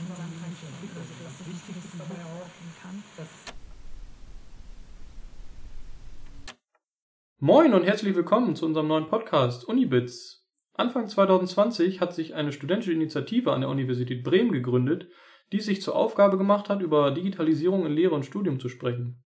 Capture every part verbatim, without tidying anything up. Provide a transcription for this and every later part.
einwandfrei entwickelt. Also das Wichtigste dabei auch, dass Moin und herzlich willkommen zu unserem neuen Podcast UniBits. Anfang zwanzig zwanzig hat sich eine studentische Initiative an der Universität Bremen gegründet, die sich zur Aufgabe gemacht hat, über Digitalisierung in Lehre und Studium zu sprechen.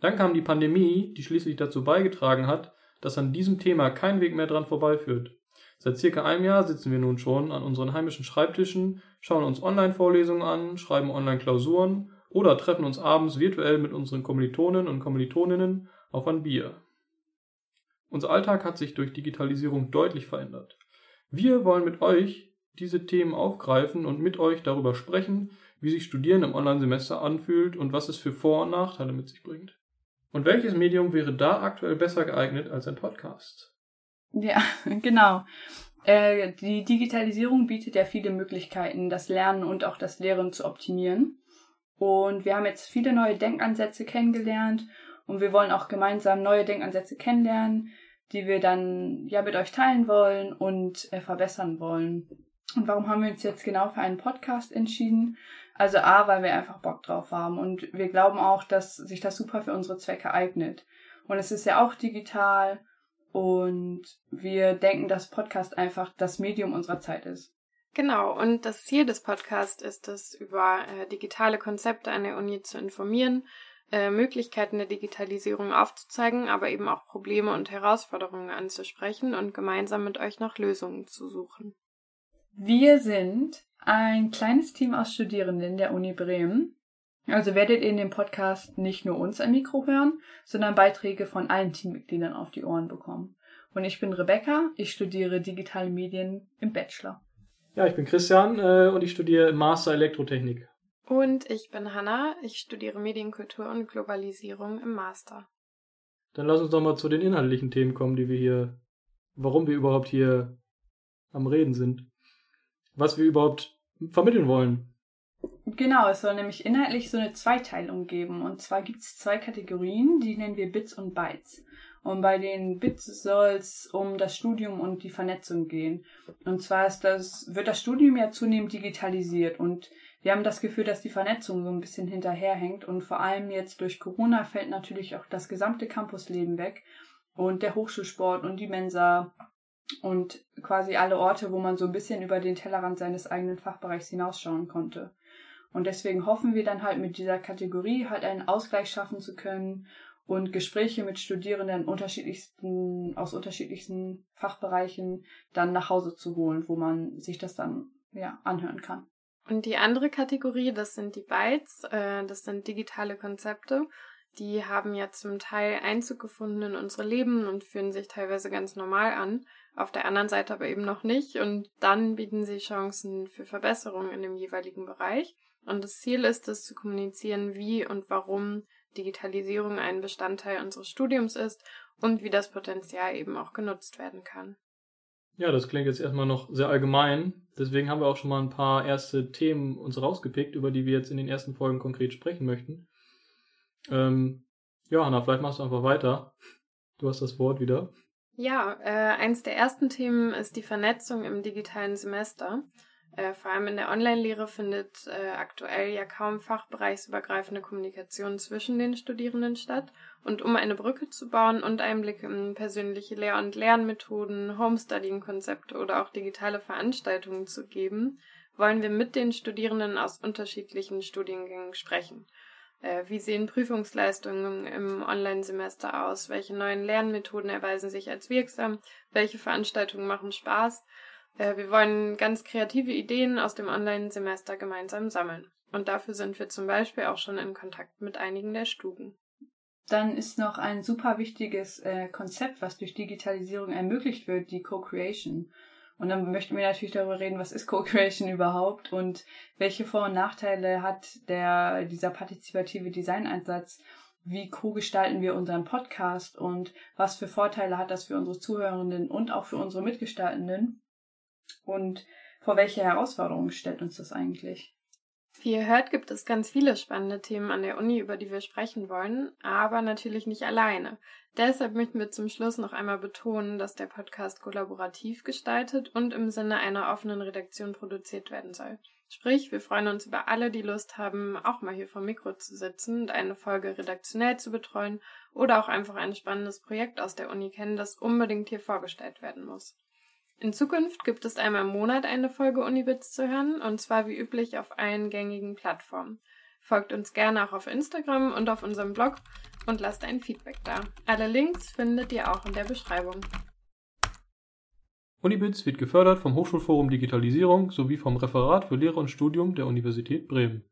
Dann kam die Pandemie, die schließlich dazu beigetragen hat, dass an diesem Thema kein Weg mehr dran vorbeiführt. Seit circa einem Jahr sitzen wir nun schon an unseren heimischen Schreibtischen, schauen uns Online-Vorlesungen an, schreiben Online-Klausuren oder treffen uns abends virtuell mit unseren Kommilitonen und Kommilitoninnen auf ein Bier. Unser Alltag hat sich durch Digitalisierung deutlich verändert. Wir wollen mit euch diese Themen aufgreifen und mit euch darüber sprechen, wie sich Studieren im Online-Semester anfühlt und was es für Vor- und Nachteile mit sich bringt. Und welches Medium wäre da aktuell besser geeignet als ein Podcast? Ja, genau. Äh, die Digitalisierung bietet ja viele Möglichkeiten, das Lernen und auch das Lehren zu optimieren. Und wir haben jetzt viele neue Denkansätze kennengelernt und wir wollen auch gemeinsam neue Denkansätze kennenlernen, die wir dann ja mit euch teilen wollen und äh, verbessern wollen. Und warum haben wir uns jetzt genau für einen Podcast entschieden? Also A, weil wir einfach Bock drauf haben und wir glauben auch, dass sich das super für unsere Zwecke eignet. Und es ist ja auch digital und wir denken, dass Podcast einfach das Medium unserer Zeit ist. Genau, und das Ziel des Podcasts ist es, über äh, digitale Konzepte an der Uni zu informieren, äh, Möglichkeiten der Digitalisierung aufzuzeigen, aber eben auch Probleme und Herausforderungen anzusprechen und gemeinsam mit euch nach Lösungen zu suchen. Wir sind ein kleines Team aus Studierenden der Uni Bremen. Also werdet ihr in dem Podcast nicht nur uns am Mikro hören, sondern Beiträge von allen Teammitgliedern auf die Ohren bekommen. Und ich bin Rebecca, ich studiere digitale Medien im Bachelor. Ja, ich bin Christian äh, und ich studiere Master Elektrotechnik. Und ich bin Hannah, ich studiere Medienkultur und Globalisierung im Master. Dann lass uns doch mal zu den inhaltlichen Themen kommen, die wir hier, warum wir überhaupt hier am Reden sind. Was wir überhaupt vermitteln wollen. Genau, es soll nämlich inhaltlich so eine Zweiteilung geben. Und zwar gibt es zwei Kategorien, die nennen wir Bits und Bytes. Und bei den Bits soll es um das Studium und die Vernetzung gehen. Und zwar ist das, wird das Studium ja zunehmend digitalisiert. Und wir haben das Gefühl, dass die Vernetzung so ein bisschen hinterherhängt. Und vor allem jetzt durch Corona fällt natürlich auch das gesamte Campusleben weg. Und der Hochschulsport und die Mensa und quasi alle Orte, wo man so ein bisschen über den Tellerrand seines eigenen Fachbereichs hinausschauen konnte. Und deswegen hoffen wir dann halt mit dieser Kategorie halt einen Ausgleich schaffen zu können und Gespräche mit Studierenden unterschiedlichsten, aus unterschiedlichsten Fachbereichen dann nach Hause zu holen, wo man sich das dann ja anhören kann. Und die andere Kategorie, das sind die Bytes, das sind digitale Konzepte. Die haben ja zum Teil Einzug gefunden in unsere Leben und fühlen sich teilweise ganz normal an, auf der anderen Seite aber eben noch nicht. Und dann bieten sie Chancen für Verbesserungen in dem jeweiligen Bereich. Und das Ziel ist es, zu kommunizieren, wie und warum Digitalisierung ein Bestandteil unseres Studiums ist und wie das Potenzial eben auch genutzt werden kann. Ja, das klingt jetzt erstmal noch sehr allgemein. Deswegen haben wir auch schon mal ein paar erste Themen uns rausgepickt, über die wir jetzt in den ersten Folgen konkret sprechen möchten. Ähm, ja, Hannah, vielleicht machst du einfach weiter. Du hast das Wort wieder. Ja, äh, eins der ersten Themen ist die Vernetzung im digitalen Semester. Äh, vor allem in der Online-Lehre findet äh, aktuell ja kaum fachbereichsübergreifende Kommunikation zwischen den Studierenden statt. Und um eine Brücke zu bauen und Einblicke in persönliche Lehr- und Lernmethoden, Homestudying-Konzepte oder auch digitale Veranstaltungen zu geben, wollen wir mit den Studierenden aus unterschiedlichen Studiengängen sprechen. Wie sehen Prüfungsleistungen im Online-Semester aus? Welche neuen Lernmethoden erweisen sich als wirksam? Welche Veranstaltungen machen Spaß? Wir wollen ganz kreative Ideen aus dem Online-Semester gemeinsam sammeln. Und dafür sind wir zum Beispiel auch schon in Kontakt mit einigen der Stuben. Dann ist noch ein super wichtiges Konzept, was durch Digitalisierung ermöglicht wird, die Co-Creation. Und dann möchten wir natürlich darüber reden, was ist Co-Creation überhaupt und welche Vor- und Nachteile hat der dieser partizipative Design-Einsatz, wie co-gestalten wir unseren Podcast und was für Vorteile hat das für unsere Zuhörenden und auch für unsere Mitgestaltenden und vor welche Herausforderungen stellt uns das eigentlich? Wie ihr hört, gibt es ganz viele spannende Themen an der Uni, über die wir sprechen wollen, aber natürlich nicht alleine. Deshalb möchten wir zum Schluss noch einmal betonen, dass der Podcast kollaborativ gestaltet und im Sinne einer offenen Redaktion produziert werden soll. Sprich, wir freuen uns über alle, die Lust haben, auch mal hier vom Mikro zu sitzen und eine Folge redaktionell zu betreuen oder auch einfach ein spannendes Projekt aus der Uni kennen, das unbedingt hier vorgestellt werden muss. In Zukunft gibt es einmal im Monat eine Folge UniBits zu hören, und zwar wie üblich auf allen gängigen Plattformen. Folgt uns gerne auch auf Instagram und auf unserem Blog und lasst ein Feedback da. Alle Links findet ihr auch in der Beschreibung. UniBits wird gefördert vom Hochschulforum Digitalisierung sowie vom Referat für Lehre und Studium der Universität Bremen.